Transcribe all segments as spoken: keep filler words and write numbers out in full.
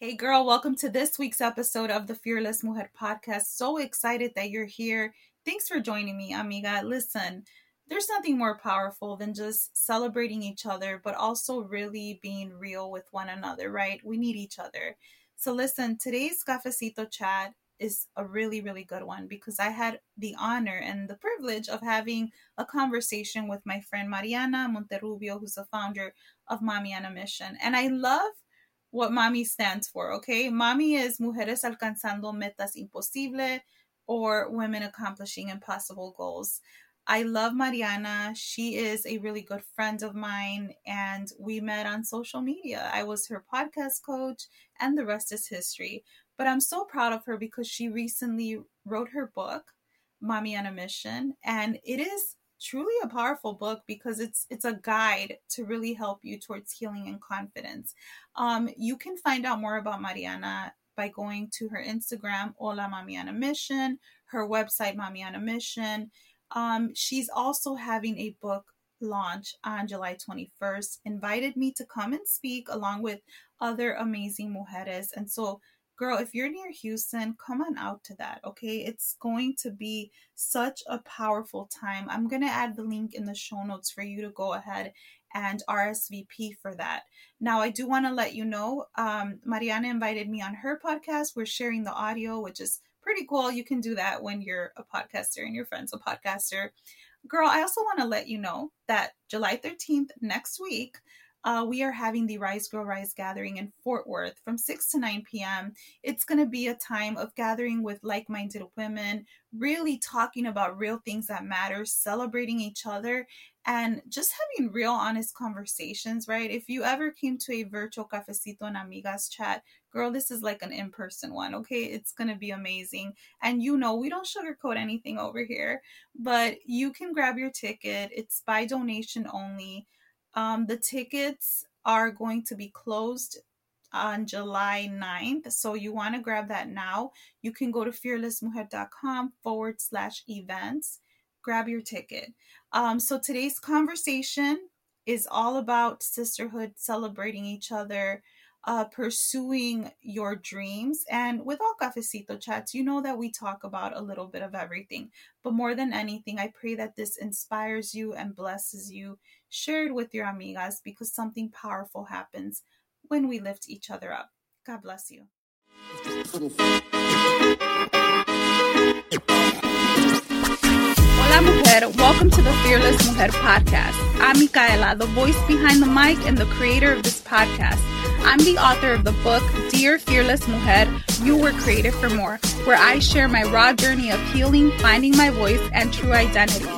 Hey girl, welcome to this week's episode of the Fearless Mujer Podcast. So excited that you're here. Thanks for joining me, amiga. Listen, there's nothing more powerful than just celebrating each other, but also really being real with one another, right? We need each other. So listen, today's Cafecito Chat is a really, really good one because I had the honor and the privilege of having a conversation with my friend Mariana Monterrubio, who's the founder of Mami on a Mission. And I love what Mami stands for, okay? Mami is Mujeres Alcanzando Metas Imposible, or Women Accomplishing Impossible Goals. I love Mariana. She is a really good friend of mine, and we met on social media. I was her podcast coach, and the rest is history. But I'm so proud of her because she recently wrote her book, Mami on a Mission, and it is truly a powerful book because it's it's a guide to really help you towards healing and confidence. Um, you can find out more about Mariana by going to her Instagram, Hola Mami on a Mission, her website, Mami on a Mission. Um, she's also having a book launch on July twenty-first, invited me to come and speak along with other amazing mujeres. And so, girl, if you're near Houston, come on out to that, okay? It's going to be such a powerful time. I'm going to add the link in the show notes for you to go ahead and R S V P for that. Now, I do want to let you know, um, Mariana invited me on her podcast. We're sharing the audio, which is pretty cool. You can do that when you're a podcaster and your friend's a podcaster. Girl, I also want to let you know that July thirteenth, next week, Uh, we are having the Rise Girl Rise Gathering in Fort Worth from six to nine p.m. It's going to be a time of gathering with like-minded women, really talking about real things that matter, celebrating each other, and just having real, honest conversations, right? If you ever came to a virtual Cafecito and Amigas chat, girl, this is like an in-person one, okay? It's going to be amazing. And you know, we don't sugarcoat anything over here, but you can grab your ticket. It's by donation only. Um, the tickets are going to be closed on July ninth, so you want to grab that now. You can go to fearlessmujer.com forward slash events. Grab your ticket. Um, so today's conversation is all about sisterhood, celebrating each other, uh, pursuing your dreams. And with all Cafecito Chats, you know that we talk about a little bit of everything. But more than anything, I pray that this inspires you and blesses you. Share it with your amigas because something powerful happens when we lift each other up. God bless you. Hola Mujer, welcome to the Fearless Mujer Podcast. I'm Micaela, the voice behind the mic and the creator of this podcast. I'm the author of the book, Dear Fearless Mujer, You Were Created for More, where I share my raw journey of healing, finding my voice, and true identity.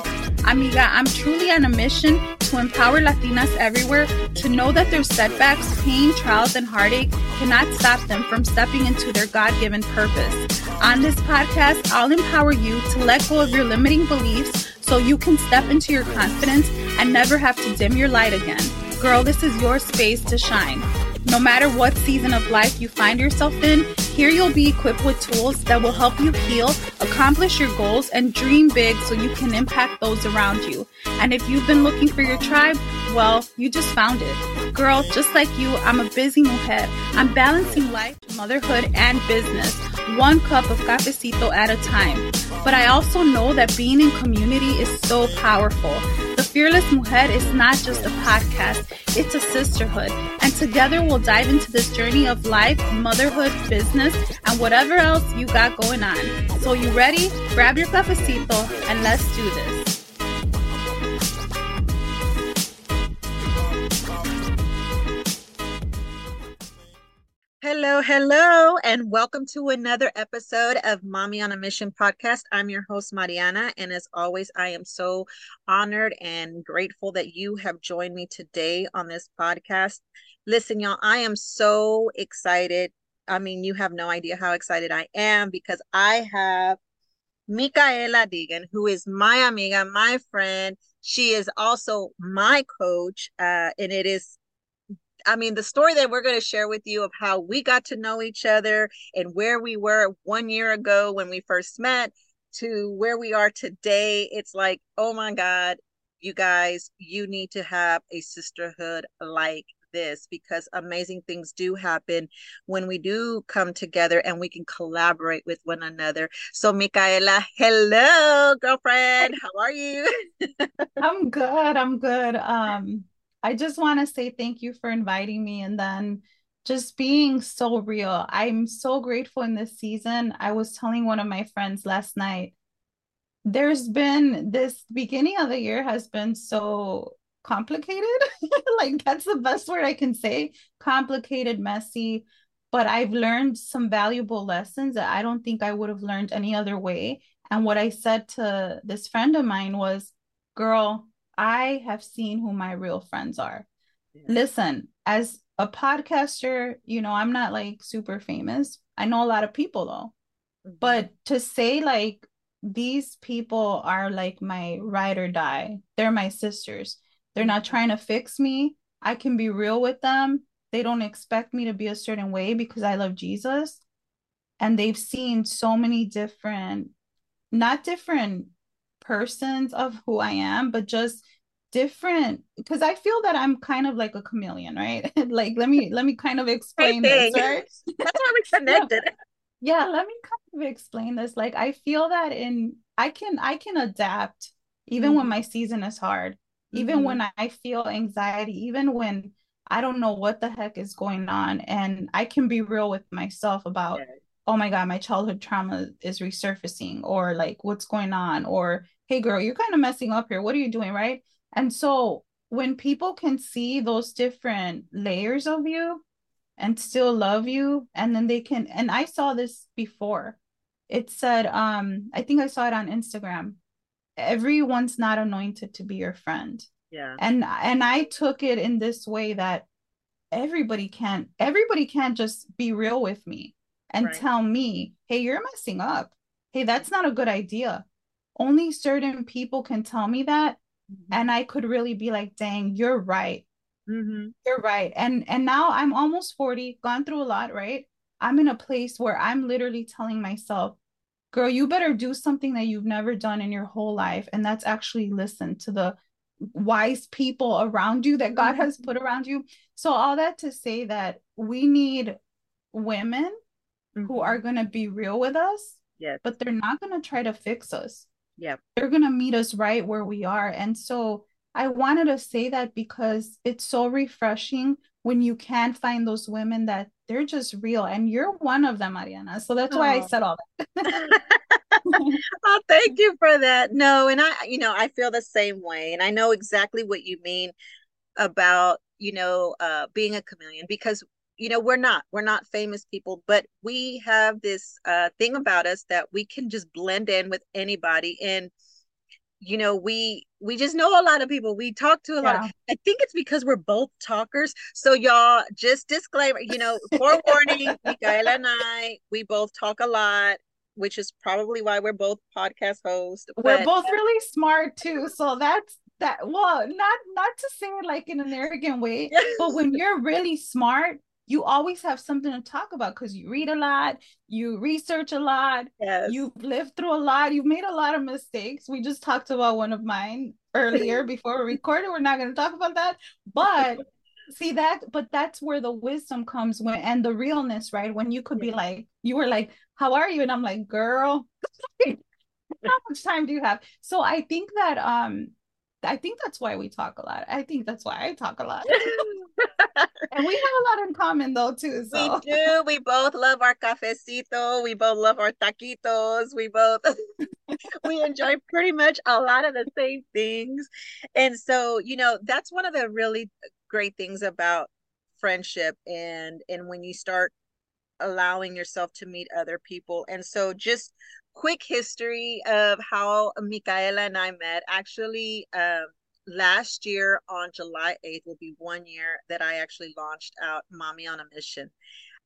Amiga, I'm truly on a mission to empower Latinas everywhere to know that their setbacks, pain, trials, and heartache cannot stop them from stepping into their God-given purpose. On this podcast, I'll empower you to let go of your limiting beliefs so you can step into your confidence and never have to dim your light again. Girl, this is your space to shine. No matter what season of life you find yourself in, here you'll be equipped with tools that will help you heal, accomplish your goals, and dream big so you can impact those around you. And if you've been looking for your tribe, well, you just found it. Girl, just like you, I'm a busy mujer. I'm balancing life, motherhood, and business, one cup of cafecito at a time. But I also know that being in community is so powerful. The Fearless Mujer is not just a podcast, it's a sisterhood. And together we'll dive into this journey of life, motherhood, business, and whatever else you got going on. So you ready? Grab your cafecito and let's do this. Hello, hello, and welcome to another episode of Mami on a Mission Podcast. I'm your host, Mariana, and as always, I am so honored and grateful that you have joined me today on this podcast. Listen, y'all, I am so excited I mean, you have no idea how excited I am, because I have Micaela Deegan, who is my amiga, my friend. She is also my coach. Uh, and it is, I mean, the story that we're going to share with you of how we got to know each other and where we were one year ago when we first met to where we are today. It's like, oh my God, you guys, you need to have a sisterhood like this, because amazing things do happen when we do come together and we can collaborate with one another. So Micaela, hello, girlfriend. How are you? I'm good. I'm good. Um, I just want to say thank you for inviting me, and then just being so real. I'm so grateful in this season. I was telling one of my friends last night, there's been this beginning of the year has been so complicated. Like, that's the best word I can say. Complicated, messy. But I've learned some valuable lessons that I don't think I would have learned any other way. And what I said to this friend of mine was, girl, I have seen who my real friends are. Yeah. Listen, as a podcaster, you know, I'm not like super famous. I know a lot of people though. Mm-hmm. But to say like, these people are like my ride or die. They're my sisters. They're not trying to fix me. I can be real with them. They don't expect me to be a certain way because I love Jesus. And they've seen so many different, not different persons of who I am, but just different, because I feel that I'm kind of like a chameleon, right? Like, let me, let me kind of explain hey, this, right? That's why we connected. Yeah. yeah. Let me kind of explain this. Like, I feel that in, I can, I can adapt even mm-hmm. when my season is hard. Even mm-hmm. when I feel anxiety, even when I don't know what the heck is going on, and I can be real with myself about, yeah. oh my God, my childhood trauma is resurfacing, or like, what's going on? Or, hey girl, you're kind of messing up here. What are you doing? Right. And so when people can see those different layers of you and still love you, and then they can, and I saw this before, it said, um, I think I saw it on Instagram. Everyone's not anointed to be your friend. Yeah. And and I took it in this way that everybody can't everybody can't just be real with me and right. tell me, hey, you're messing up. Hey, that's not a good idea. Only certain people can tell me that. Mm-hmm. And I could really be like, dang, you're right. Mm-hmm. You're right. And and now I'm almost forty, gone through a lot, right? I'm in a place where I'm literally telling myself, girl, you better do something that you've never done in your whole life. And that's actually listen to the wise people around you that God has put around you. So all that to say that we need women mm-hmm. who are going to be real with us, yes. but they're not going to try to fix us. Yeah, they're going to meet us right where we are. And so I wanted to say that because it's so refreshing when you can find those women that they're just real, and you're one of them, Mariana. So that's oh. why I said all that. Oh, thank you for that. No, and I, you know, I feel the same way, and I know exactly what you mean about, you know, uh, being a chameleon, because, you know, we're not, we're not famous people, but we have this uh, thing about us that we can just blend in with anybody. And, you know, we, we just know a lot of people. We talk to a yeah. lot of, I think it's because we're both talkers. So y'all, just disclaimer, you know, forewarning, Micaela and I, we both talk a lot, which is probably why we're both podcast hosts. We're but, both really smart too. So that's that, well, not, not to say it like in an arrogant way, yes. but when you're really smart, you always have something to talk about because you read a lot, you research a lot, yes. you've lived through a lot, you've made a lot of mistakes. We just talked about one of mine earlier before we recorded. We're not going to talk about that, but see that, but that's where the wisdom comes when, and the realness, right? When you could yeah. be like, you were like, how are you? And I'm like, girl, how much time do you have? So I think that, um, I think that's why we talk a lot. I think that's why I talk a lot. And we have a lot in common though too. So. We do. We both love our cafecito. We both love our taquitos. We both we enjoy pretty much a lot of the same things. And so, you know, that's one of the really great things about friendship, and and when you start allowing yourself to meet other people. And so just quick history of how Micaela and I met. Actually, um, last year on July eighth will be one year that I actually launched out Mami on a Mission.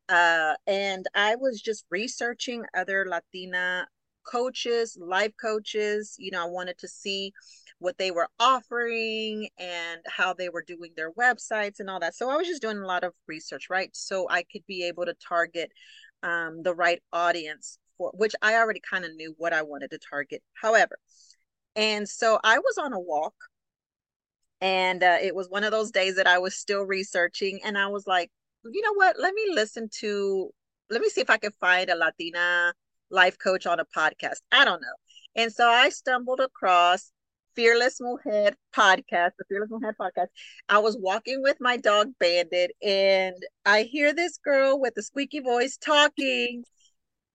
Uh, and I was just researching other Latina coaches, life coaches. You know, I wanted to see what they were offering and how they were doing their websites and all that. So I was just doing a lot of research, right? So I could be able to target um, the right audience, for which I already kind of knew what I wanted to target. However, and so I was on a walk, and uh, it was one of those days that I was still researching, and I was like, you know what, let me listen to, let me see if I can find a Latina life coach on a podcast. I don't know. And so I stumbled across Fearless Mujer Podcast, the Fearless Mujer Podcast. I was walking with my dog Bandit, and I hear this girl with a squeaky voice talking.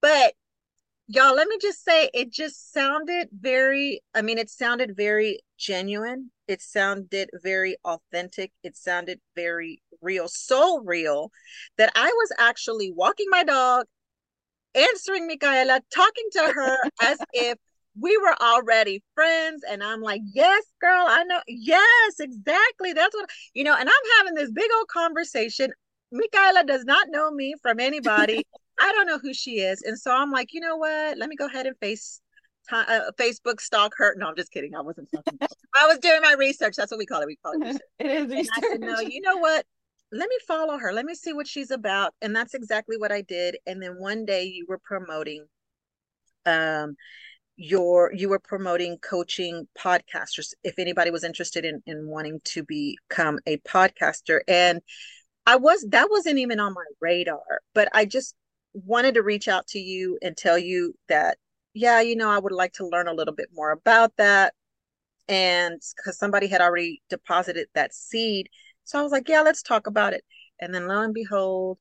But y'all, let me just say, it just sounded very, I mean, it sounded very genuine. It sounded very authentic. It sounded very real, so real that I was actually walking my dog, answering Micaela, talking to her as if we were already friends. And I'm like, yes, girl, I know. Yes, exactly. That's what, you know, and I'm having this big old conversation. Micaela does not know me from anybody. I don't know who she is. And so I'm like, you know what? Let me go ahead and face uh, Facebook stalk her. No, I'm just kidding. I wasn't talking. I was doing my research. That's what we call it. We call it research. It is research. And I said, no, you know what? Let me follow her. Let me see what she's about. And that's exactly what I did. And then one day you were promoting um, your, you were promoting coaching podcasters, if anybody was interested in, in wanting to become a podcaster. And I was, that wasn't even on my radar, but I just wanted to reach out to you and tell you that, yeah, you know, I would like to learn a little bit more about that. And because somebody had already deposited that seed. So I was like, yeah, let's talk about it. And then lo and behold,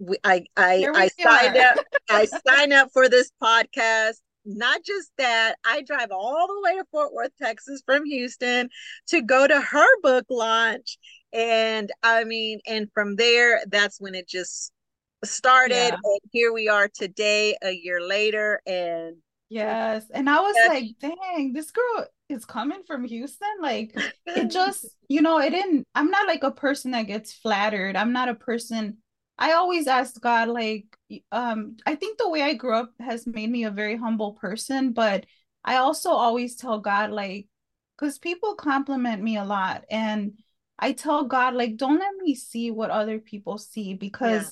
we, I I, I signed are. up. I signed up for this podcast. Not just that, I drive all the way to Fort Worth, Texas from Houston to go to her book launch. And I mean, and from there, that's when it just started. Yeah. And here we are today, a year later. And yes. And I was like, dang, this girl is coming from Houston. Like, it just, you know, it didn't, I'm not like a person that gets flattered. I'm not a person. I always ask God, like, um, I think the way I grew up has made me a very humble person, but I also always tell God, like, because people compliment me a lot. And I tell God, like, don't let me see what other people see, because yeah.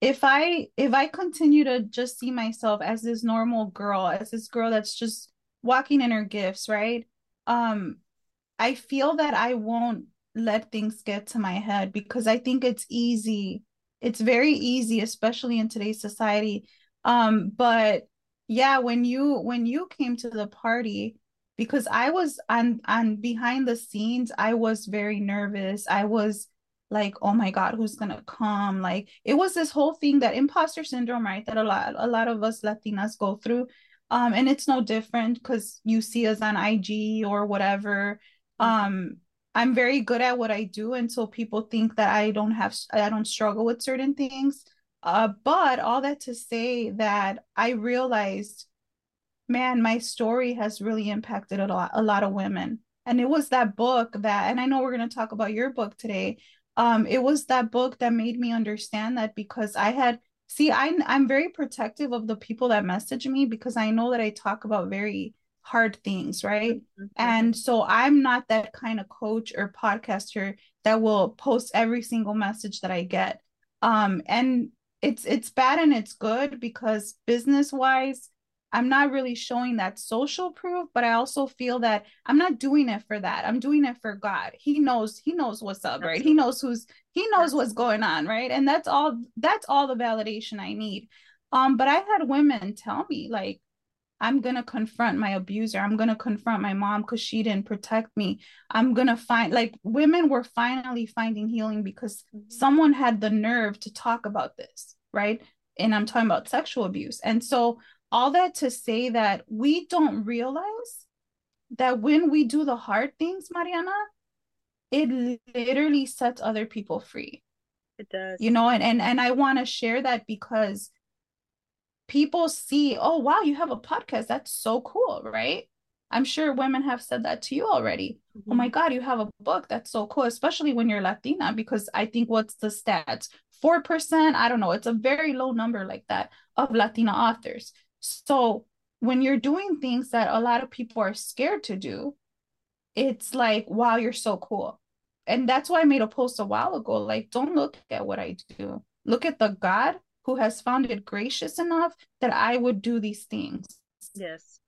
If I if I continue to just see myself as this normal girl, as this girl that's just walking in her gifts, right? Um, I feel that I won't let things get to my head, because I think it's easy. It's very easy, especially in today's society. Um, but yeah, when you when you came to the party, because I was on on behind the scenes, I was very nervous. I was like, oh my God, who's gonna come? Like, it was this whole thing, that imposter syndrome, right? That a lot, a lot of us Latinas go through. Um, and it's no different, because you see us on I G or whatever. Um, I'm very good at what I do, and so people think that I don't have, I don't struggle with certain things. Uh, but all that to say that I realized, man, my story has really impacted a lot, a lot of women. And it was that book that, and I know we're gonna talk about your book today. Um, it was that book that made me understand that, because I had, see, I'm, I'm very protective of the people that message me, because I know that I talk about very hard things, right? Mm-hmm. And so I'm not that kind of coach or podcaster that will post every single message that I get. Um, and it's, it's bad and it's good, because business-wise, I'm not really showing that social proof, but I also feel that I'm not doing it for that. I'm doing it for God. He knows, he knows what's up, right? He knows who's, he knows what's going on, right? And that's all, that's all the validation I need. Um, but I had women tell me, like, I'm going to confront my abuser. I'm going to confront my mom because she didn't protect me. I'm going to find, like, women were finally finding healing because mm-hmm. someone had the nerve to talk about this, right? And I'm talking about sexual abuse. And so, all that to say that we don't realize that when we do the hard things, Mariana, it literally sets other people free. It does. You know, and, and, and I want to share that because people see, oh, wow, you have a podcast. That's so cool, right? I'm sure women have said that to you already. Mm-hmm. Oh my God, you have a book. That's so cool, especially when you're Latina, because I think what's the stats? four percent, I don't know. It's a very low number like that of Latina authors. So when you're doing things that a lot of people are scared to do, it's like, wow, you're so cool. And that's why I made a post a while ago. Like, don't look at what I do. Look at the God who has found it gracious enough that I would do these things. Yes.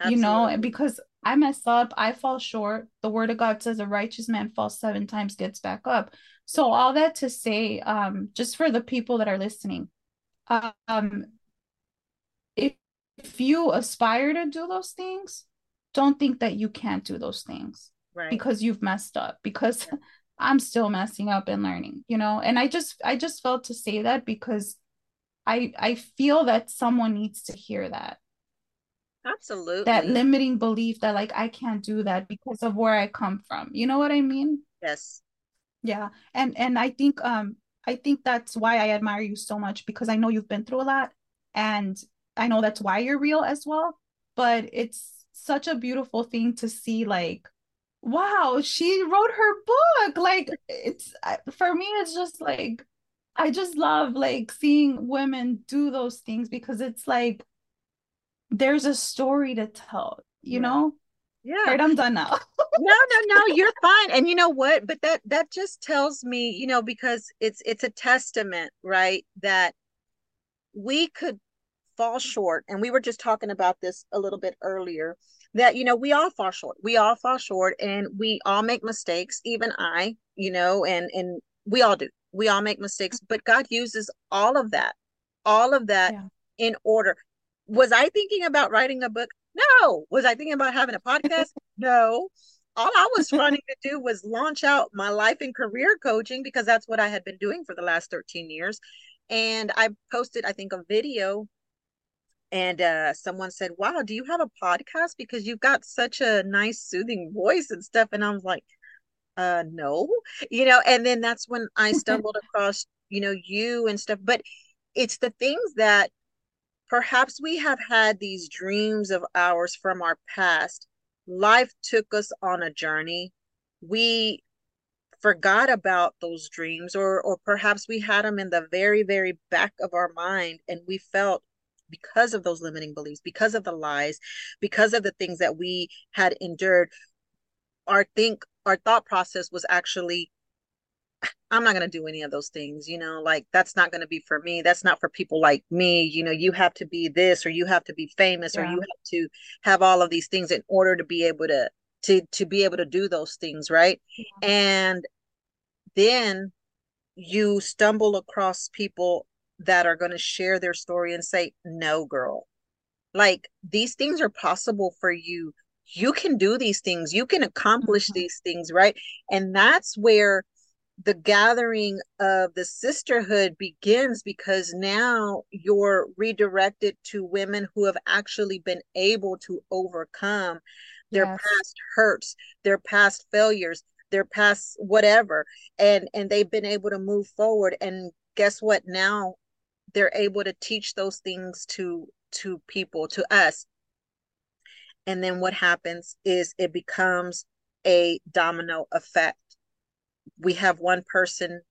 Absolutely. You know, and because I mess up, I fall short. The word of God says a righteous man falls seven times, gets back up. So all that to say, um, just for the people that are listening, um, if, if you aspire to do those things, don't think that you can't do those things. Right. Because you've messed up, because yeah. I'm still messing up and learning, you know, and I just, I just felt to say that because I, I feel that someone needs to hear that. Absolutely. That limiting belief that like, I can't do that because of where I come from. You know what I mean? Yes. Yeah. And, and I think, um, I think that's why I admire you so much, because I know you've been through a lot and I know that's why you're real as well, but it's such a beautiful thing to see, like, wow, she wrote her book. Like, it's, for me, it's just like, I just love like seeing women do those things, because it's like, there's a story to tell, you right. know? Yeah. Right, I'm done now. no, no, no, you're fine. And you know what? But that, that just tells me, you know, because it's, it's a testament, right? That we could fall short. And we were just talking about this a little bit earlier, that, you know, we all fall short, we all fall short and we all make mistakes, even I, you know, and, and we all do, we all make mistakes, but God uses all of that, all of that yeah. in order. Was I thinking about writing a book? No. Was I thinking about having a podcast? No. All I was running to do was launch out my life and career coaching, because that's what I had been doing for the last thirteen years. And I posted, I think, a video. And uh, someone said, wow, do you have a podcast? Because you've got such a nice soothing voice and stuff. And I was like, uh, no, you know, and then that's when I stumbled across, you know, you and stuff. But it's the things that perhaps we have had these dreams of ours from our past. Life took us on a journey. We forgot about those dreams, or, or perhaps we had them in the very, very back of our mind. And we felt, because of those limiting beliefs, because of the lies, because of the things that we had endured, our think, our thought process was actually, I'm not going to do any of those things, you know, like, that's not going to be for me. That's not for people like me. You know, you have to be this, or you have to be famous, yeah. or you have to have all of these things in order to be able to, to, to be able to do those things. Right. Yeah. And then you stumble across people that are going to share their story and say, no, girl, like, these things are possible for you. You can do these things. You can accomplish mm-hmm. these things. Right. And that's where the gathering of the sisterhood begins, because now you're redirected to women who have actually been able to overcome their yes. past hurts, their past failures, their past whatever. And, and they've been able to move forward. And guess what? Now they're able to teach those things to to people, to us. And then what happens is it becomes a domino effect. We have one person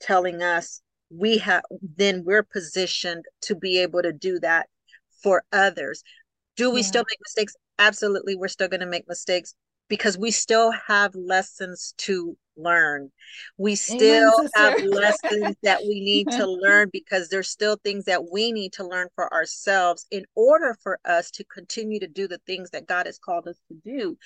telling us, we have, then we're positioned to be able to do that for others. Do we yeah. still make mistakes? Absolutely, we're still going to make mistakes, because we still have lessons to learn. We still Amen, have lessons that we need to learn, because there's still things that we need to learn for ourselves in order for us to continue to do the things that God has called us to do,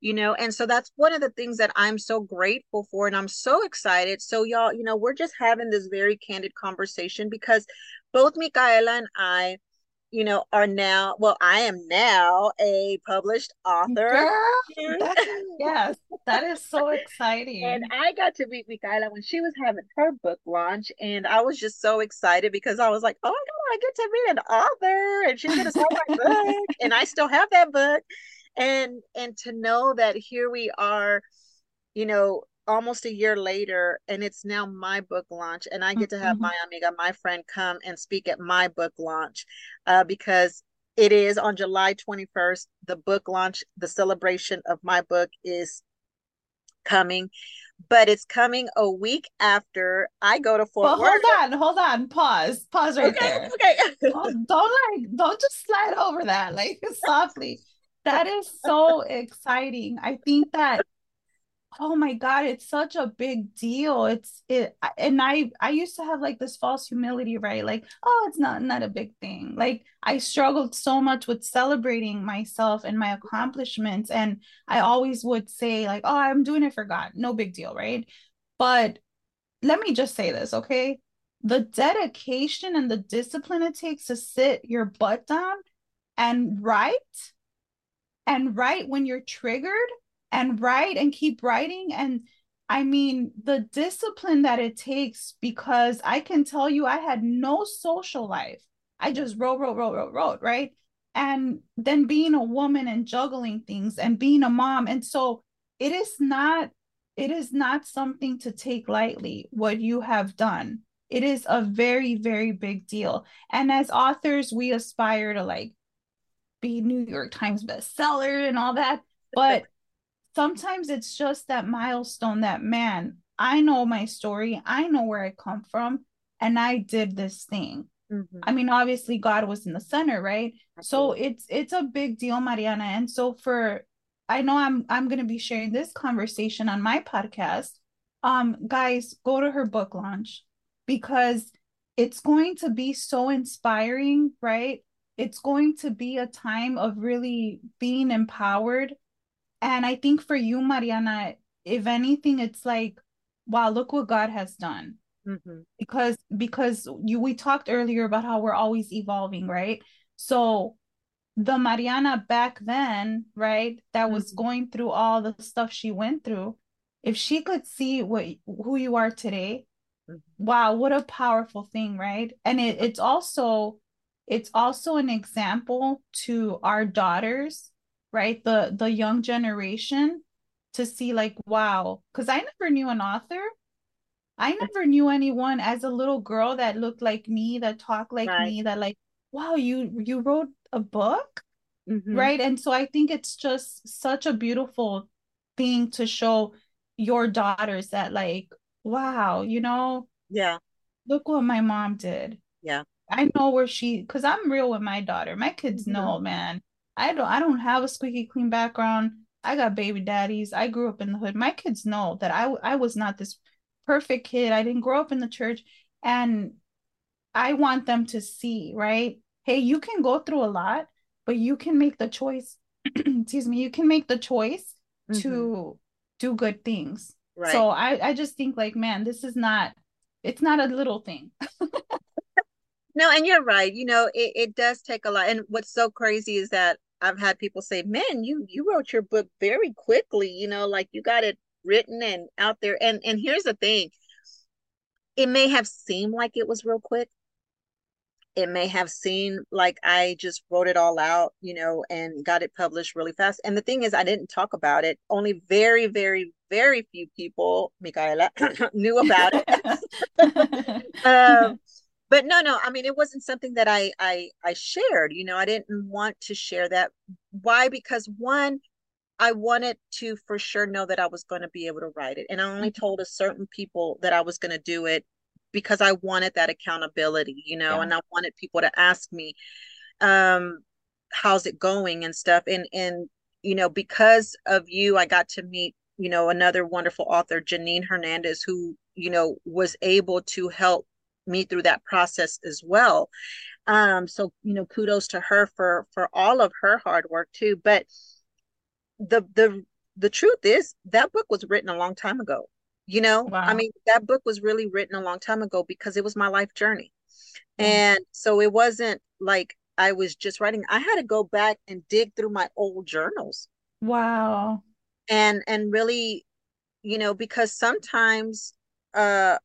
you know? And so that's one of the things that I'm so grateful for. And I'm so excited. So y'all, you know, we're just having this very candid conversation, because both Micaela and I, you know, are now, well, I am now a published author. Girl, that is, yes, that is so exciting. And I got to meet Micaela when she was having her book launch. And I was just so excited, because I was like, oh, my God, I get to meet an author, and she's going to sell my book. And I still have that book. And, and to know that here we are, you know, almost a year later, and it's now my book launch, and I get to have mm-hmm. my amiga, my friend, come and speak at my book launch, uh, because It is on July twenty-first, the book launch. The celebration of my book is coming, but it's coming a week after I go to Fort Worth. Hold on, hold on, pause, pause right okay, there. Okay, don't, don't like, don't just slide over that, like softly. That is so exciting. I think that, oh my God, it's such a big deal. It's it, and I, I used to have like this false humility, right? Like, oh, it's not, not a big thing. Like I struggled so much with celebrating myself and my accomplishments. And I always would say like, oh, I'm doing it for God. No big deal, right? But let me just say this, okay? The dedication and the discipline it takes to sit your butt down and write and write when you're triggered and write and keep writing. And I mean, the discipline that it takes, because I can tell you, I had no social life. I just wrote, wrote, wrote, wrote, wrote, right? And then being a woman and juggling things and being a mom. And so it is not, it is not something to take lightly what you have done. It is a very, very big deal. And as authors, we aspire to like be New York Times bestseller and all that. But sometimes it's just that milestone that, man, I know my story. I know where I come from. And I did this thing. Mm-hmm. I mean, obviously God was in the center, right? Absolutely. So it's, it's a big deal, Mariana. And so for, I know I'm, I'm going to be sharing this conversation on my podcast. Um, guys, go to her book launch because it's going to be so inspiring, right? It's going to be a time of really being empowered. And I think for you, Mariana, if anything, it's like, wow, look what God has done. Mm-hmm. Because because you we talked earlier about how we're always evolving, right? So the Mariana back then, right, that mm-hmm. was going through all the stuff she went through, if she could see what who you are today, mm-hmm. wow, what a powerful thing, right? And it, it's also it's also an example to our daughters, right? The, the young generation to see like, wow, because I never knew an author. I never knew anyone as a little girl that looked like me, that talked like right. me, that like, wow, you, you wrote a book, mm-hmm. right? And so I think it's just such a beautiful thing to show your daughters that like, wow, you know, yeah, look what my mom did. Yeah. I know where she, because I'm real with my daughter. My kids mm-hmm. know, man. I don't I don't have a squeaky clean background. I got baby daddies. I grew up in the hood. My kids know that I, I was not this perfect kid. I didn't grow up in the church. And I want them to see, right? Hey, you can go through a lot, but you can make the choice. Excuse me. You can make the choice mm-hmm. to do good things. Right. So I, I just think like, man, this is not, it's not a little thing. No, and you're right. You know, it, it does take a lot. And what's so crazy is that I've had people say, man, you you wrote your book very quickly, you know, like you got it written and out there. And and here's the thing. It may have seemed like it was real quick. It may have seemed like I just wrote it all out, you know, and got it published really fast. And the thing is, I didn't talk about it. Only very, very, very few people, Micaela, knew about it. um, But no, no, I mean, it wasn't something that I, I I shared, you know, I didn't want to share that. Why? Because one, I wanted to for sure know that I was going to be able to write it. And I only told a certain people that I was going to do it because I wanted that accountability, you know, yeah. and I wanted people to ask me, um, how's it going and stuff. And, and, you know, because of you, I got to meet, you know, another wonderful author, Janine Hernandez, who, you know, was able to help me through that process as well. Um, so, you know, kudos to her for, for all of her hard work too. But the, the, the truth is that book was written a long time ago, you know, wow. I mean, that book was really written a long time ago because it was my life journey. Mm. And so it wasn't like I was just writing. I had to go back and dig through my old journals. Wow. And, and really, you know, because sometimes, uh,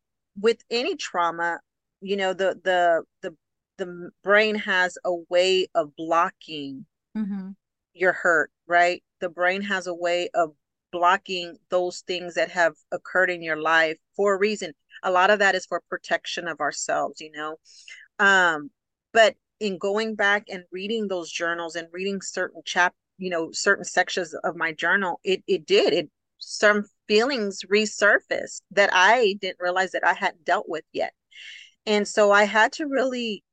with any trauma, you know, the the the the brain has a way of blocking mm-hmm. your hurt, right? The brain has a way of blocking those things that have occurred in your life for a reason. A lot of that is for protection of ourselves, you know. Um, but in going back and reading those journals and reading certain chap, you know, certain sections of my journal, it it did. It some feelings resurfaced that I didn't realize that I hadn't dealt with yet. And so I had to really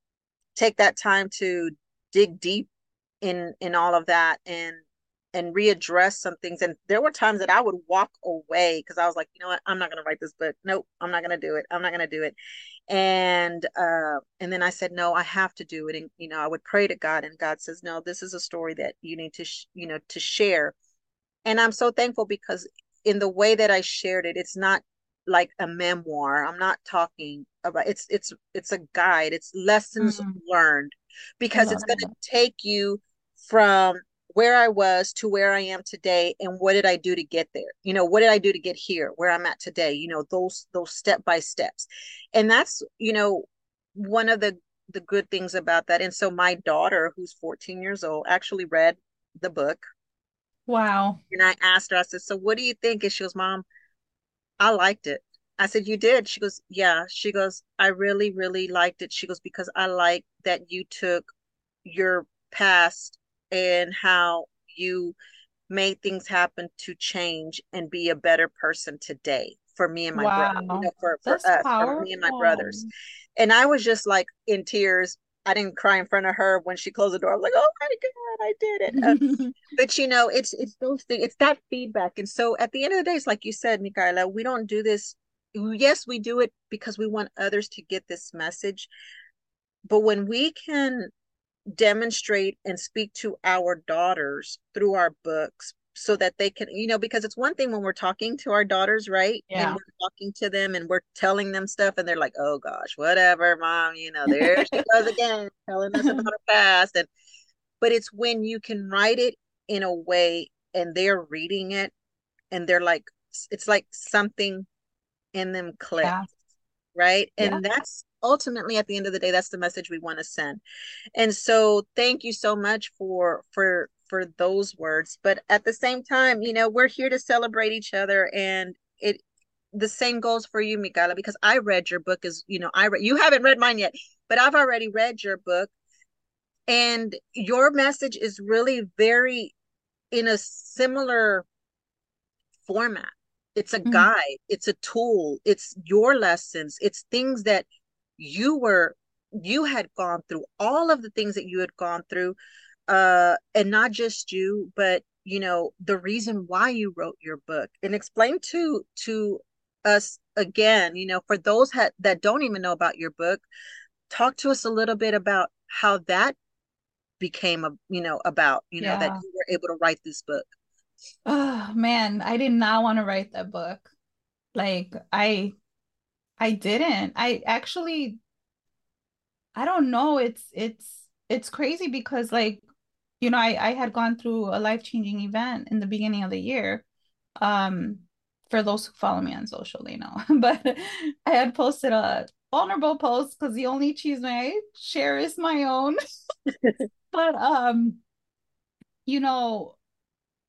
take that time to dig deep in in all of that and and readdress some things. And there were times that I would walk away because I was like, you know what, I'm not going to write this book. Nope, I'm not going to do it. I'm not going to do it. And, uh, and then I said, no, I have to do it. And, you know, I would pray to God, and God says, no, this is a story that you need to, sh- you know, to share. And I'm so thankful because in the way that I shared it, it's not like a memoir. I'm not talking about, it's, it's, it's a guide. It's lessons mm-hmm. learned, because it's going to take you from where I was to where I am today. And what did I do to get there? You know, what did I do to get here, where I'm at today? You know, those, those step-by-steps. And that's, you know, one of the, the good things about that. And so my daughter, who's fourteen years old, actually read the book. Wow. And I asked her, I said, so what do you think? And she goes, Mom, I liked it. I said, you did? She goes, yeah. She goes, I really, really liked it. She goes, because I like that you took your past and how you made things happen to change and be a better person today for me and my wow. brother, you know, for, for us, powerful. for me and my brothers. And I was just like in tears. I didn't cry in front of her when she closed the door. I was like, oh my God, I did it. Uh, but you know, it's, it's those things, it's that feedback. And so at the end of the day, it's like you said, Micaela, we don't do this. Yes, we do it because we want others to get this message. But when we can demonstrate and speak to our daughters through our books so that they can, you know, because it's one thing when we're talking to our daughters, right? Yeah. And we're talking to them and we're telling them stuff and they're like, oh gosh, whatever, Mom, you know, there she goes again, telling us about her past. And, but it's when you can write it in a way and they're reading it and they're like, it's like something in them clicks, yeah. right? And yeah. that's, ultimately, at the end of the day, that's the message we want to send. And so thank you so much for for for those words. But at the same time, you know, we're here to celebrate each other. And it the same goes for you, Micaela, because I read your book as, you know, I read, you haven't read mine yet, but I've already read your book. And your message is really very in a similar format. It's a mm-hmm. guide. It's a tool. It's your lessons. It's things that you were, you had gone through, all of the things that you had gone through, uh, and not just you, but, you know, the reason why you wrote your book. And explain to, to us again, you know, for those ha- that don't even know about your book, talk to us a little bit about how that became, a, you know, about, you know, yeah. that you were able to write this book. Oh man, I did not want to write that book. Like I I didn't. I actually, I don't know. It's, it's, it's crazy because like, you know, I, I had gone through a life-changing event in the beginning of the year. Um, for those who follow me on social, they know, but I had posted a vulnerable post because the only chisme I share is my own, but, um, you know,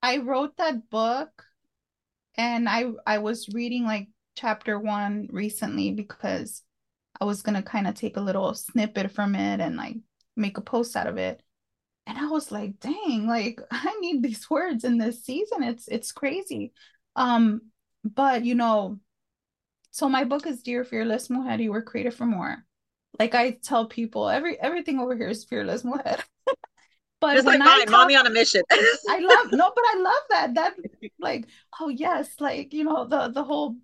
I wrote that book and I, I was reading like chapter one recently because I was going to kind of take a little snippet from it and like make a post out of it. And I was like, dang, like I need these words in this season. It's, it's crazy. Um, but you know, so my book is Dear Fearless Mujer, You Were Created for More. Like I tell people every, everything over here is Fearless Mujer. But just when like mine, I talk, Mommy on a Mission. I love, no, but I love that, that like, oh yes. Like, you know, the, the whole,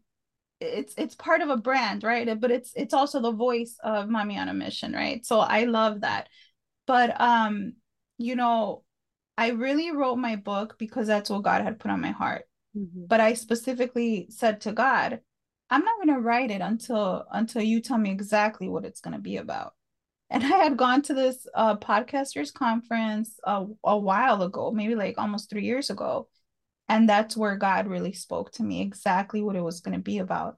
it's it's part of a brand, right? But it's it's also the voice of Mami on a Mission, right? So I love that. But um, you know, I really wrote my book because that's what God had put on my heart. Mm-hmm. But I specifically said to God, I'm not going to write it until until you tell me exactly what it's going to be about. And I had gone to this uh, podcasters conference uh, a while ago, maybe like almost three years ago. And that's where God really spoke to me exactly what it was going to be about.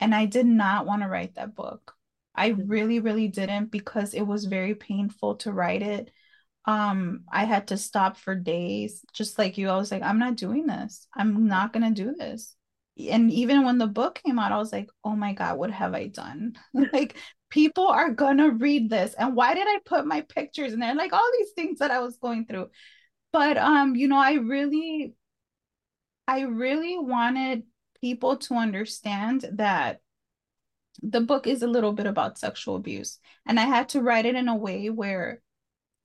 And I did not want to write that book. I really, really didn't because it was very painful to write it. Um, I had to stop for days, just like you. I was like, I'm not doing this. I'm not going to do this. And even when the book came out, I was like, oh my God, what have I done? Like, people are gonna read this. And why did I put my pictures in there? Like all these things that I was going through. But, um, you know, I really, I really wanted people to understand that the book is a little bit about sexual abuse. And I had to write it in a way where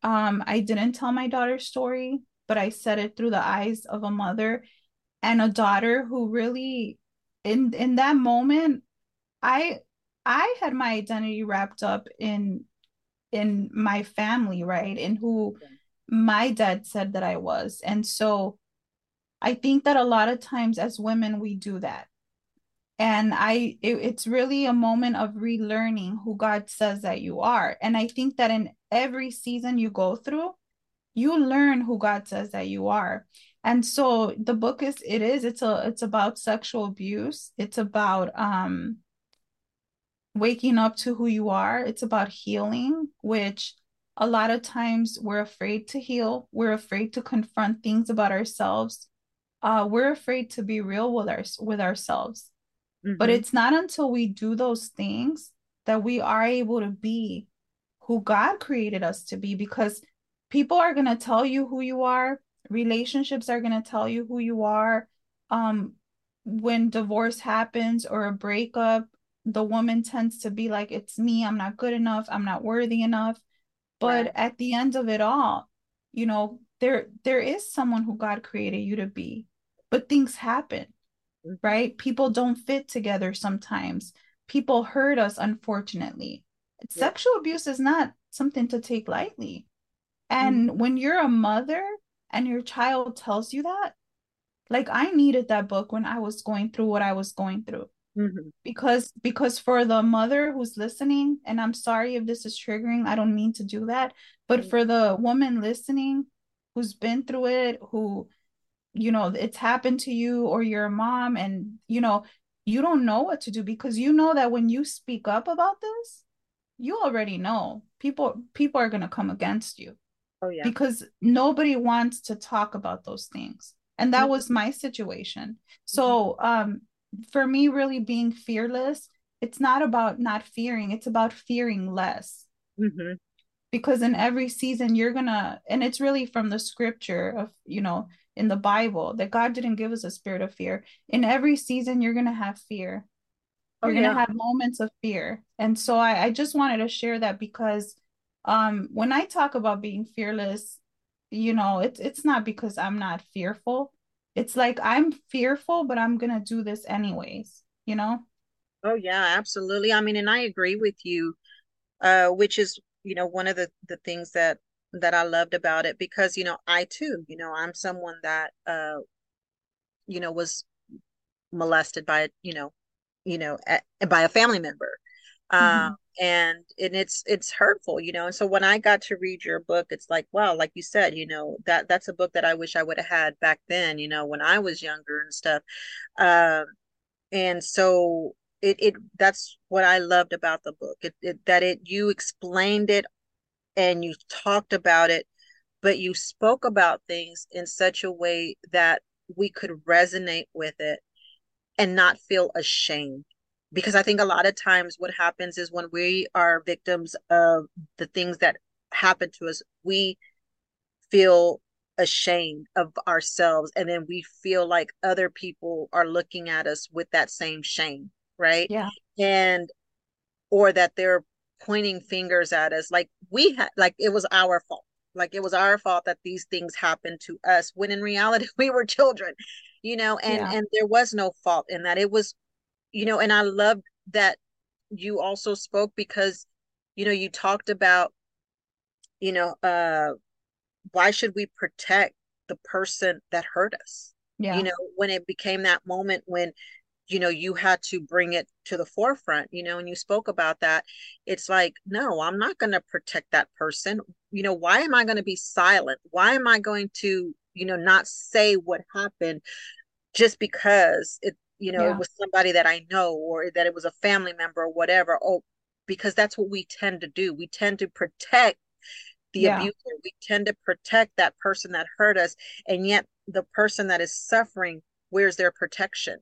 um, I didn't tell my daughter's story, but I said it through the eyes of a mother and a daughter who really, in in that moment, I I had my identity wrapped up in in my family, right? And who my dad said that I was. And so I think that a lot of times as women, we do that. And I, it, it's really a moment of relearning who God says that you are. And I think that in every season you go through, you learn who God says that you are. And so the book is, it is, it's a, it's about sexual abuse. It's about um, waking up to who you are. It's about healing, which a lot of times we're afraid to heal. We're afraid to confront things about ourselves. Uh, we're afraid to be real with our, with ourselves. Mm-hmm. But it's not until we do those things that we are able to be who God created us to be, because people are going to tell you who you are. Relationships are going to tell you who you are. Um, when divorce happens or a breakup, the woman tends to be like, it's me. I'm not good enough. I'm not worthy enough. But right. At the end of it all, you know, there, there is someone who God created you to be, but things happen. Right? People don't fit together sometimes. People hurt us, unfortunately. Yeah. Sexual abuse is not something to take lightly. And mm-hmm. when you're a mother and your child tells you that, like I needed that book when I was going through what I was going through. Mm-hmm. Because, because for the mother who's listening, and I'm sorry if this is triggering, I don't mean to do that. But mm-hmm. for the woman listening who's been through it, who you know, it's happened to you or you're a mom and, you know, you don't know what to do, because you know that when you speak up about this, you already know people, people are going to come against you. Oh, yeah. Because nobody wants to talk about those things. And that mm-hmm. was my situation. So um, for me, really being fearless, it's not about not fearing. It's about fearing less. Mm-hmm. Because in every season you're going to, and it's really from the scripture of, you know, in the Bible, that God didn't give us a spirit of fear. In every season, you're going to have fear. You're oh, yeah. going to have moments of fear. And so I, I just wanted to share that, because um, when I talk about being fearless, you know, it's, it's not because I'm not fearful. It's like, I'm fearful, but I'm going to do this anyways, you know? Oh yeah, absolutely. I mean, and I agree with you, uh, which is, you know, one of the, the things that, that I loved about it, because, you know, I too, you know, I'm someone that, uh, you know, was molested by, you know, you know, at, by a family member. Mm-hmm. Um, and, and it's, it's hurtful, you know? And so when I got to read your book, it's like, wow, like you said, you know, that that's a book that I wish I would have had back then, you know, when I was younger and stuff. Um, and so it, it, that's what I loved about the book. It, it that it, you explained it and you talked about it, but you spoke about things in such a way that we could resonate with it and not feel ashamed. Because I think a lot of times what happens is when we are victims of the things that happen to us, we feel ashamed of ourselves. And then we feel like other people are looking at us with that same shame, right? Yeah. And, or that they're pointing fingers at us like we had, like it was our fault, like it was our fault that these things happened to us, when in reality we were children, you know, and yeah. and there was no fault in that. It was, you know, and I loved that you also spoke, because, you know, you talked about, you know, uh why should we protect the person that hurt us? Yeah. You know, when it became that moment when, you know, you had to bring it to the forefront, you know, and you spoke about that. It's like, no, I'm not going to protect that person. You know, why am I going to be silent? Why am I going to, you know, not say what happened just because it, you know, yeah. it was somebody that I know, or that it was a family member or whatever. Oh, because that's what we tend to do. We tend to protect the yeah. abuser. We tend to protect that person that hurt us. And yet the person that is suffering, where's their protection?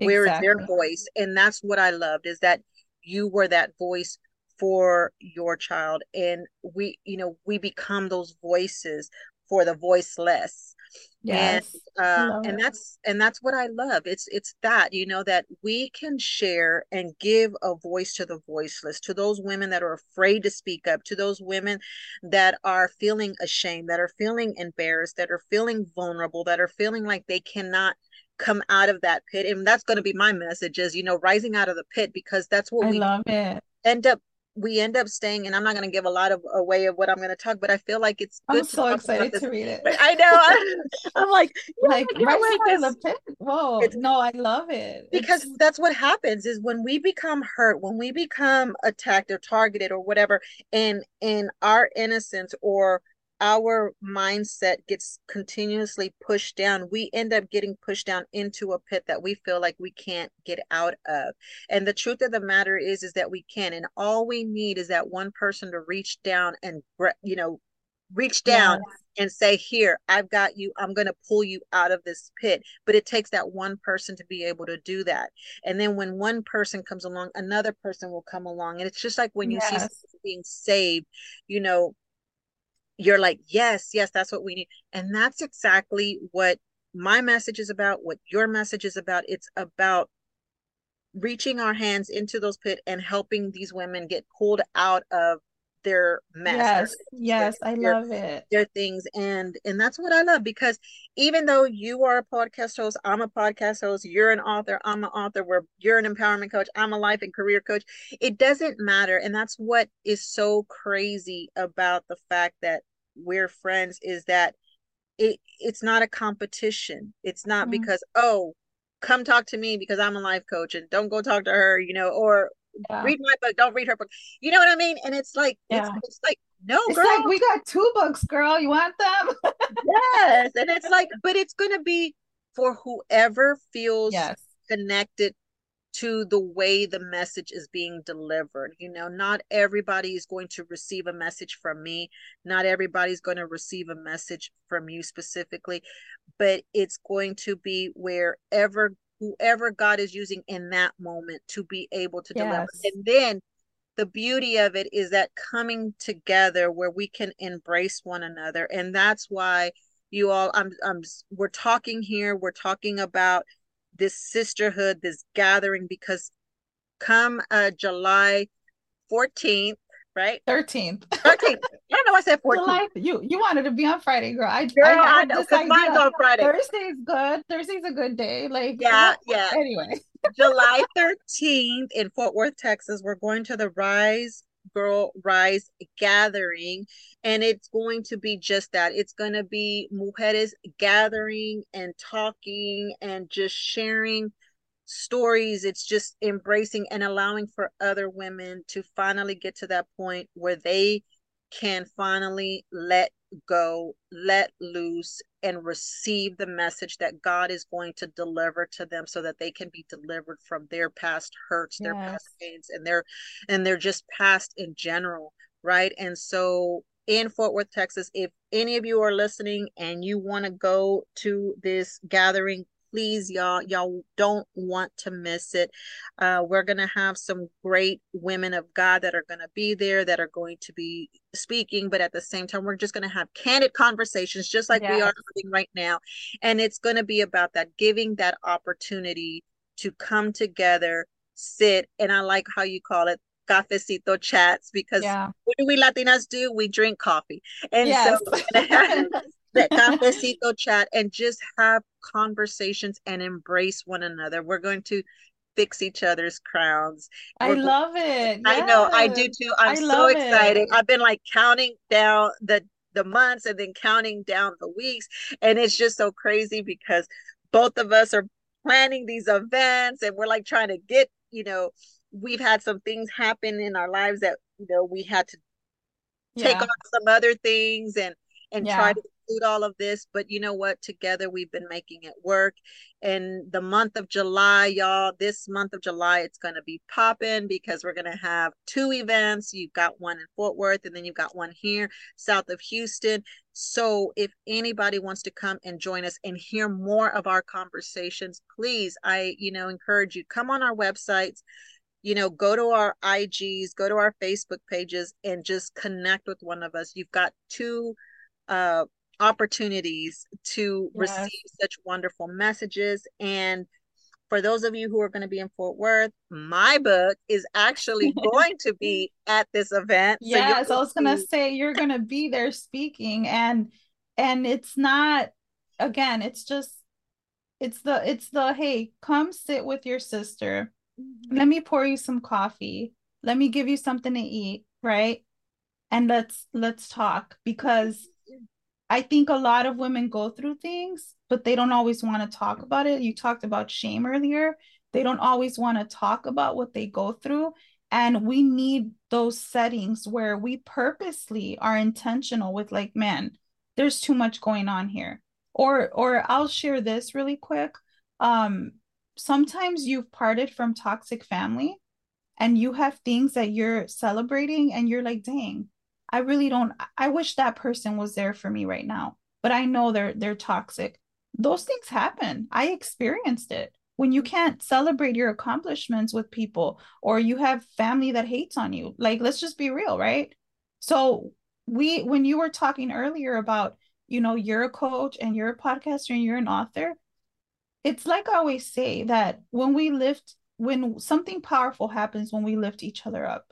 Where exactly. is their voice? And that's what I loved, is that you were that voice for your child. And we, you know, we become those voices for the voiceless. Yes. And, uh, and that's, and that's what I love. It's, it's that, you know, that we can share and give a voice to the voiceless, to those women that are afraid to speak up, to those women that are feeling ashamed, that are feeling embarrassed, that are feeling vulnerable, that are feeling like they cannot come out of that pit. And that's going to be my message is, you know, rising out of the pit, because that's what I we love it. end up we end up staying, and I'm not going to give a lot of away of what I'm going to talk, but I feel like it's good. I'm to so excited to read it. I know. I, I'm like, like right in the pit. Whoa. It's, no, I love it. Because it's, that's what happens is when we become hurt, when we become attacked or targeted or whatever, and in our innocence or our mindset gets continuously pushed down, we end up getting pushed down into a pit that we feel like we can't get out of. And the truth of the matter is, is that we can. And all we need is that one person to reach down and, you know, reach down yeah. and say, here, I've got you. I'm going to pull you out of this pit. But it takes that one person to be able to do that. And then when one person comes along, another person will come along. And it's just like when you yes. see someone being saved, you know, you're like, yes, yes, that's what we need. And that's exactly what my message is about, what your message is about. It's about reaching our hands into those pits and helping these women get pulled out of their mess. Yes, yes, I love it. Their things. And and that's what I love, because even though you are a podcast host, I'm a podcast host, you're an author, I'm an author, where you're an empowerment coach, I'm a life and career coach, it doesn't matter. And that's what is so crazy about the fact that we're friends, is that it it's not a competition. It's not mm-hmm. because, oh, come talk to me because I'm a life coach, and don't go talk to her, you know, or yeah. read my book, don't read her book, you know what I mean? And it's like yeah. it's, it's like no it's girl. Like we got two books, girl, you want them? Yes. And it's like, but it's gonna be for whoever feels yes. connected to the way the message is being delivered. You know, not everybody is going to receive a message from me. Not everybody's going to receive a message from you specifically, but it's going to be wherever, whoever God is using in that moment to be able to yes. deliver. And then the beauty of it is that coming together where we can embrace one another. And that's why you all, I'm, I'm, we're talking here, we're talking about this sisterhood, this gathering, because come uh, July fourteenth, right? thirteenth. thirteenth. I don't know why I said fourteenth. July, you you wanted to be on Friday, girl. I, girl, I, I know, because mine's on Friday. Thursday's good. Thursday's a good day. Like Yeah, yeah. yeah. Anyway. July thirteenth in Fort Worth, Texas, we're going to the Rise Girl Rise Gathering, and it's going to be just that. It's going to be mujeres gathering and talking and just sharing stories. It's just embracing and allowing for other women to finally get to that point where they can finally let go, let loose, and receive the message that God is going to deliver to them, so that they can be delivered from their past hurts, yes. their past pains, and their and their just past in general, right? And so in Fort Worth, Texas, if any of you are listening and you want to go to this gathering, please, y'all, y'all don't want to miss it. Uh, we're going to have some great women of God that are going to be there, that are going to be speaking. But at the same time, we're just going to have candid conversations, just like yes. we are having right now. And it's going to be about that, giving that opportunity to come together, sit. And I like how you call it Cafecito Chats, because yeah. what do we Latinas do? We drink coffee. And yes. so that Cafecito Chat, and just have conversations and embrace one another. We're going to fix each other's crowns. We're I love it. I yes. know. I do too. I'm so excited. It. I've been like counting down the, the months and then counting down the weeks. And it's just so crazy because both of us are planning these events, and we're like trying to get, you know, we've had some things happen in our lives that, you know, we had to take yeah. on some other things and, and yeah. try to all of this, but you know what, together we've been making it work. And the month of July, y'all, this month of July, it's going to be popping, because we're going to have two events. You've got one in Fort Worth, and then you've got one here south of Houston. So if anybody wants to come and join us and hear more of our conversations, please, I, you know, encourage you, come on our websites, you know, go to our I Gs, go to our Facebook pages, and just connect with one of us. You've got two uh, opportunities to yes. receive such wonderful messages. And for those of you who are going to be in Fort Worth, my book is actually going to be at this event. Yes, so I was going to say, you're going to be there speaking, and and it's not, again, it's just, it's the, it's the, hey, come sit with your sister. Let me pour you some coffee. Let me give you something to eat, right? And let's, let's talk, because I think a lot of women go through things, but they don't always want to talk about it. You talked about shame earlier. They don't always want to talk about what they go through. And we need those settings where we purposely are intentional with, like, man, there's too much going on here. Or, or I'll share this really quick. Um, sometimes you've parted from toxic family and you have things that you're celebrating and you're like, dang, I really don't, I wish that person was there for me right now, but I know they're, they're toxic. Those things happen. I experienced it. When you can't celebrate your accomplishments with people, or you have family that hates on you, like, let's just be real, right? So we, when you were talking earlier about, you know, you're a coach and you're a podcaster and you're an author, it's like I always say that when we lift, when something powerful happens, when we lift each other up,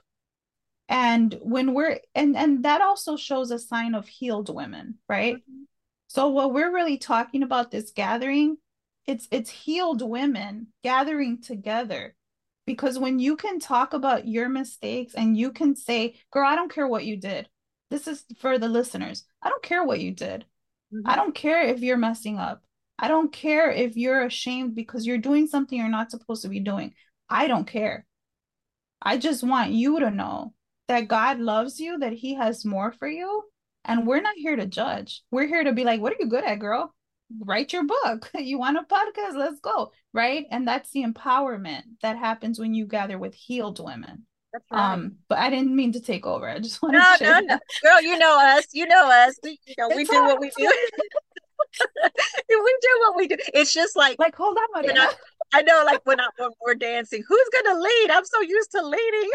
and when we're, and, and that also shows a sign of healed women, right? Mm-hmm. So what we're really talking about this gathering, it's, it's healed women gathering together, because when you can talk about your mistakes and you can say, girl, I don't care what you did. This is for the listeners. I don't care what you did. Mm-hmm. I don't care if you're messing up. I don't care if you're ashamed because you're doing something you're not supposed to be doing. I don't care. I just want you to know that God loves you, that he has more for you. And we're not here to judge. We're here to be like, what are you good at, girl? Write your book. You want a podcast? Let's go. Right. And that's the empowerment that happens when you gather with healed women. Right. Um, but I didn't mean to take over. I just wanted no, to no, no. Girl, you know us. You know us. You know, we do hard. what we do. We do what we do. It's just like, like hold on, Mariana. I, I know, like when, I, when we're dancing, who's gonna lead? I'm so used to leading.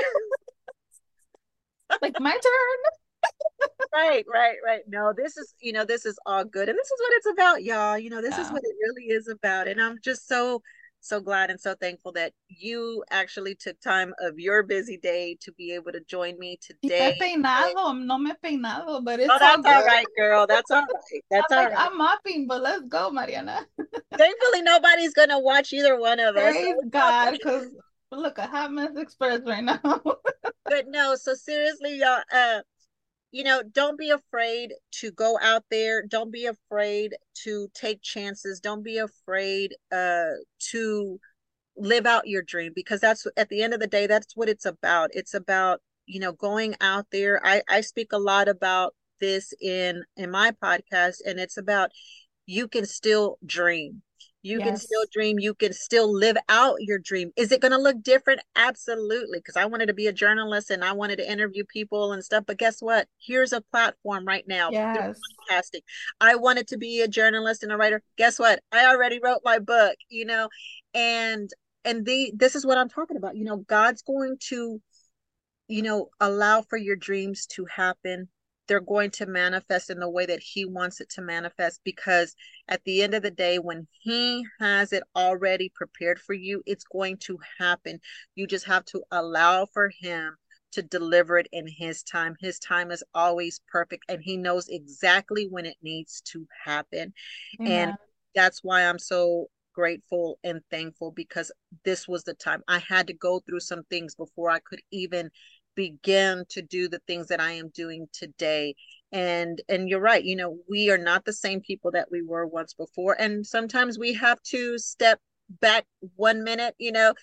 Like my turn. Right, right, right. No, this is, you know, this is all good, and this is what it's about, y'all. You know, this yeah. is what it really is about, and I'm just so. So glad and so thankful that you actually took time of your busy day to be able to join me today. Peinado, no me peinado, but it's oh, that's all right, girl. That's all right. That's I'm all like, right. I'm mopping, but let's go, Mariana. Thankfully, nobody's gonna watch either one of us. Thank so God, because look, I have my experts right now. But no, so seriously, y'all. Uh, you know, don't be afraid to go out there. Don't be afraid to take chances. Don't be afraid uh, to live out your dream, because that's, at the end of the day, that's what it's about. It's about, you know, going out there. I, I speak a lot about this in, in my podcast, and it's about you can still dream. You yes. can still dream. You can still live out your dream. Is it going to look different? Absolutely. Because I wanted to be a journalist and I wanted to interview people and stuff. But guess what? Here's a platform right now. Yes. Podcasting. I wanted to be a journalist and a writer. Guess what? I already wrote my book, you know, and and the this is what I'm talking about. You know, God's going to, you know, allow for your dreams to happen. They're going to manifest in the way that he wants it to manifest, because at the end of the day, when he has it already prepared for you, it's going to happen. You just have to allow for him to deliver it in his time. His time is always perfect, and he knows exactly when it needs to happen. Amen. And that's why I'm so grateful and thankful, because this was the time. I had to go through some things before I could even begin to do the things that I am doing today. And and you're right, you know, we are not the same people that we were once before. And sometimes we have to step back one minute, you know,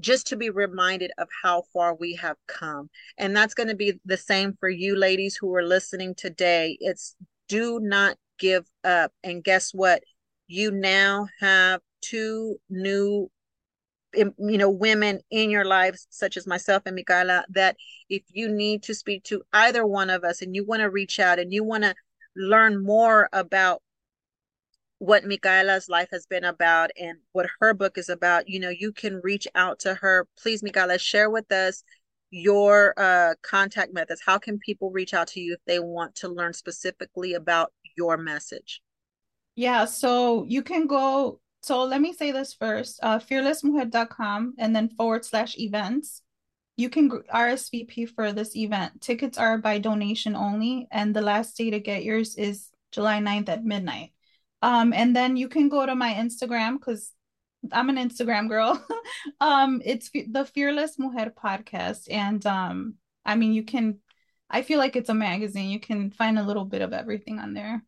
just to be reminded of how far we have come. And that's going to be the same for you ladies who are listening today. It's do not give up. And guess what? You now have two new you know, women in your lives, such as myself and Micaela, that if you need to speak to either one of us and you want to reach out and you want to learn more about what Micaela's life has been about and what her book is about, you know, you can reach out to her. Please, Micaela, share with us your uh, contact methods. How can people reach out to you if they want to learn specifically about your message? Yeah, so you can go. So let me say this first, uh, fearless mujer dot com and then forward slash events. You can R S V P for this event. Tickets are by donation only. And the last day to get yours is July ninth at midnight. Um, and then you can go to my Instagram because I'm an Instagram girl. um, it's the Fearless Mujer Podcast. And um, I mean, you can, I feel like it's a magazine. You can find a little bit of everything on there.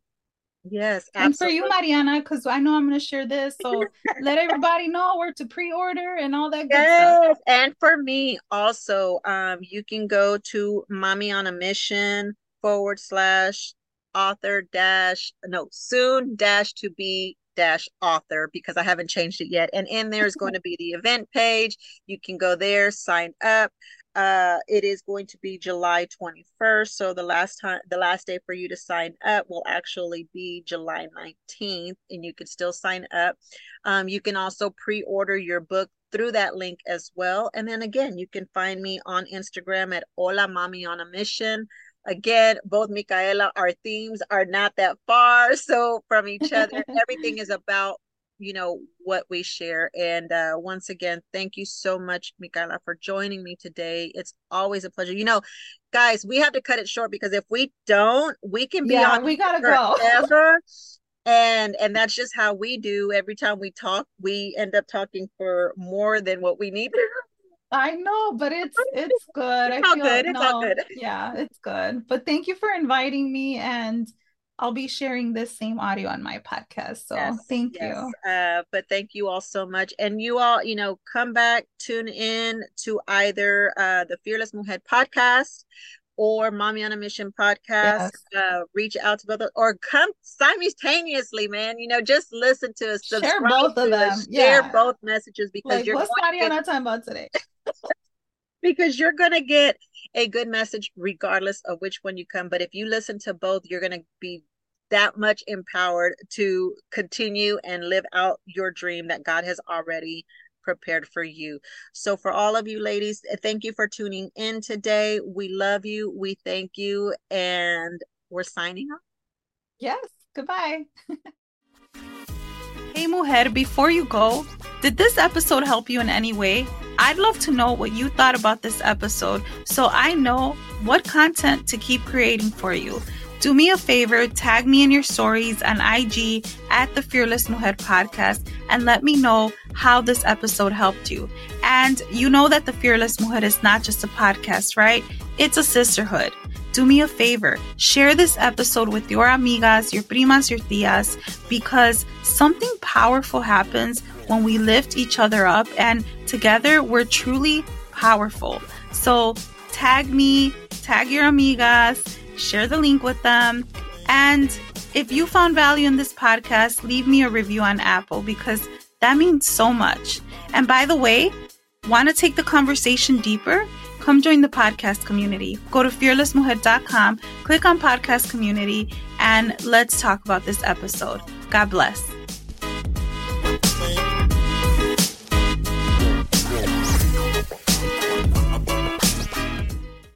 Yes. Absolutely. And for you, Mariana, because I know I'm going to share this. So let everybody know where to pre-order and all that good yes. stuff. And for me also, um, you can go to Mami on a Mission forward slash author dash, no, soon dash to be dash author, because I haven't changed it yet. And in there is going to be the event page. You can go there, sign up. Uh, it is going to be July twenty-first. So the last time, the last day for you to sign up will actually be July nineteenth, and you can still sign up. Um, you can also pre-order your book through that link as well. And then again, you can find me on Instagram at Hola Mami on a Mission. Again, both Micaela, our themes are not that far. So from each other, everything is about, you know, what we share. And uh, once again, thank you so much, Micaela, for joining me today. It's always a pleasure. You know, guys, we have to cut it short because if we don't, we can be yeah, on we gotta forever. Go. And and that's just how we do. Every time we talk, we end up talking for more than what we need. I know, but it's it's good. It's I all feel, good. It's no, all good. Yeah, it's good. But thank you for inviting me, and I'll be sharing this same audio on my podcast. So yes, thank yes. you. Uh, but thank you all so much. And you all, you know, come back, tune in to either uh, the Fearless Mujer Podcast or Mami on a Mission Podcast. Yes. Uh, reach out to both of, or come simultaneously, man. You know, just listen to us. Share both of them. Us, yeah. Share both messages because like, you're what's Mariana talking about today? Because you're going to get a good message regardless of which one you come. But if you listen to both, you're going to be that much empowered to continue and live out your dream that God has already prepared for you. So for all of you ladies, thank you for tuning in today. We love you. We thank you. And we're signing off. Yes. Goodbye. Hey, mujer, before you go, did this episode help you in any way? I'd love to know what you thought about this episode so I know what content to keep creating for you. Do me a favor, tag me in your stories on I G at the Fearless Mujer Podcast and let me know how this episode helped you. And you know that the Fearless Mujer is not just a podcast, right? It's a sisterhood. Do me a favor, share this episode with your amigas, your primas, your tías, because something powerful happens when we lift each other up, and together we're truly powerful. So tag me, tag your amigas, share the link with them. And if you found value in this podcast, leave me a review on Apple because that means so much. And by the way, want to take the conversation deeper? Come join the podcast community. Go to fearless mujer dot com, click on podcast community, and let's talk about this episode. God bless.